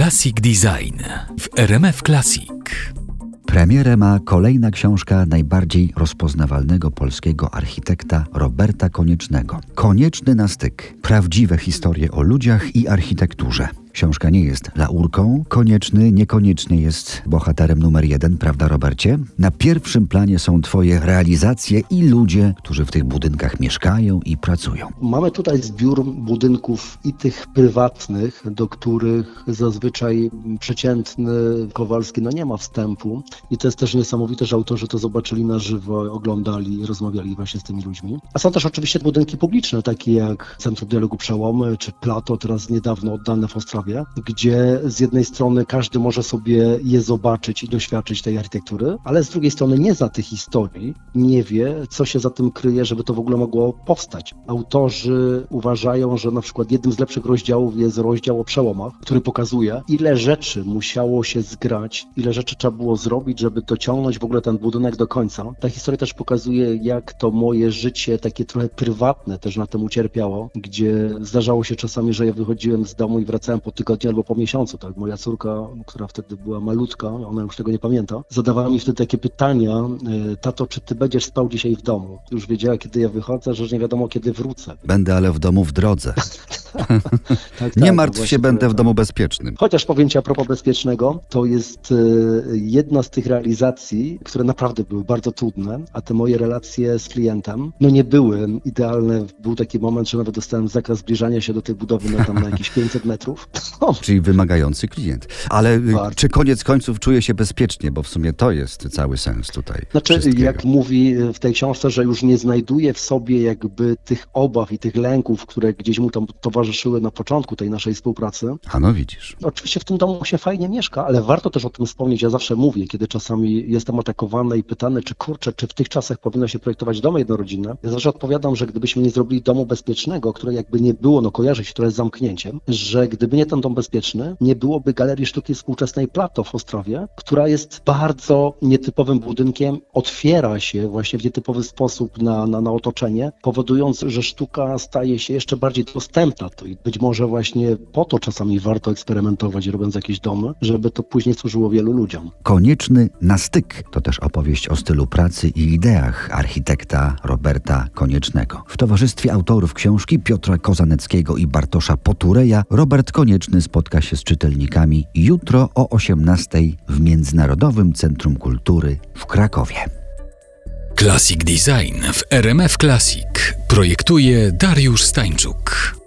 Classic Design w RMF Classic. Premierę ma kolejna książka najbardziej rozpoznawalnego polskiego architekta Roberta Koniecznego. Konieczny na styk. Prawdziwe historie o ludziach i architekturze. Książka nie jest laurką. Konieczny niekoniecznie jest bohaterem numer 1, prawda, Robercie? Na pierwszym planie są twoje realizacje i ludzie, którzy w tych budynkach mieszkają i pracują. Mamy tutaj zbiór budynków i tych prywatnych, do których zazwyczaj przeciętny Kowalski nie ma wstępu. I to jest też niesamowite, że autorzy to zobaczyli na żywo, oglądali, rozmawiali właśnie z tymi ludźmi. A są też oczywiście budynki publiczne, takie jak Centrum Dialogu Przełomy czy Plato, teraz niedawno oddane w Ostrawie, gdzie z jednej strony każdy może sobie je zobaczyć i doświadczyć tej architektury, ale z drugiej strony nie zna tych historii, nie wie, co się za tym kryje, żeby to w ogóle mogło powstać. Autorzy uważają, że na przykład jednym z lepszych rozdziałów jest rozdział o przełomach, który pokazuje, ile rzeczy musiało się zgrać, ile rzeczy trzeba było zrobić, żeby dociągnąć w ogóle ten budynek do końca. Ta historia też pokazuje, jak to moje życie, takie trochę prywatne, też na tym ucierpiało, gdzie zdarzało się czasami, że ja wychodziłem z domu i wracałem po tygodniu albo po miesiącu, tak? Moja córka, która wtedy była malutka, ona już tego nie pamięta, zadawała mi wtedy takie pytania: tato, czy ty będziesz spał dzisiaj w domu? Już wiedziała, kiedy ja wychodzę, że nie wiadomo, kiedy wrócę. Będę, ale w domu w drodze. Tak, nie martw się, będę w domu bezpiecznym. Chociaż powiem ci a propos bezpiecznego, to jest jedna z tych realizacji, które naprawdę były bardzo trudne, a te moje relacje z klientem, nie były idealne. Był taki moment, że nawet dostałem zakaz zbliżania się do tej budowy na jakieś 500 metrów. Czyli wymagający klient. Ale bardzo. Czy koniec końców czuje się bezpiecznie? Bo w sumie to jest cały sens tutaj. Znaczy, jak mówi w tej książce, że już nie znajduje w sobie jakby tych obaw i tych lęków, które gdzieś mu tam towarzyszyły na początku tej naszej współpracy. A no widzisz. Oczywiście w tym domu się fajnie mieszka, ale warto też o tym wspomnieć. Ja zawsze mówię, kiedy czasami jestem atakowany i pytany, czy w tych czasach powinno się projektować domy jednorodzinne. Ja zawsze odpowiadam, że gdybyśmy nie zrobili domu bezpiecznego, które jakby nie było, kojarzy się trochę z zamknięciem, że gdyby nie ten dom bezpieczny, nie byłoby Galerii Sztuki Współczesnej Plato w Ostrowie, która jest bardzo nietypowym budynkiem, otwiera się właśnie w nietypowy sposób na otoczenie, powodując, że sztuka staje się jeszcze bardziej dostępna. To i być może właśnie po to czasami warto eksperymentować, robiąc jakieś domy, żeby to później służyło wielu ludziom. Konieczny na styk to też opowieść o stylu pracy i ideach architekta Roberta Koniecznego. W towarzystwie autorów książki Piotra Kozaneckiego i Bartosza Potureja Robert Konieczny spotka się z czytelnikami jutro o 18:00 w Międzynarodowym Centrum Kultury w Krakowie. Classic Design w RMF Classic projektuje Dariusz Stańczuk.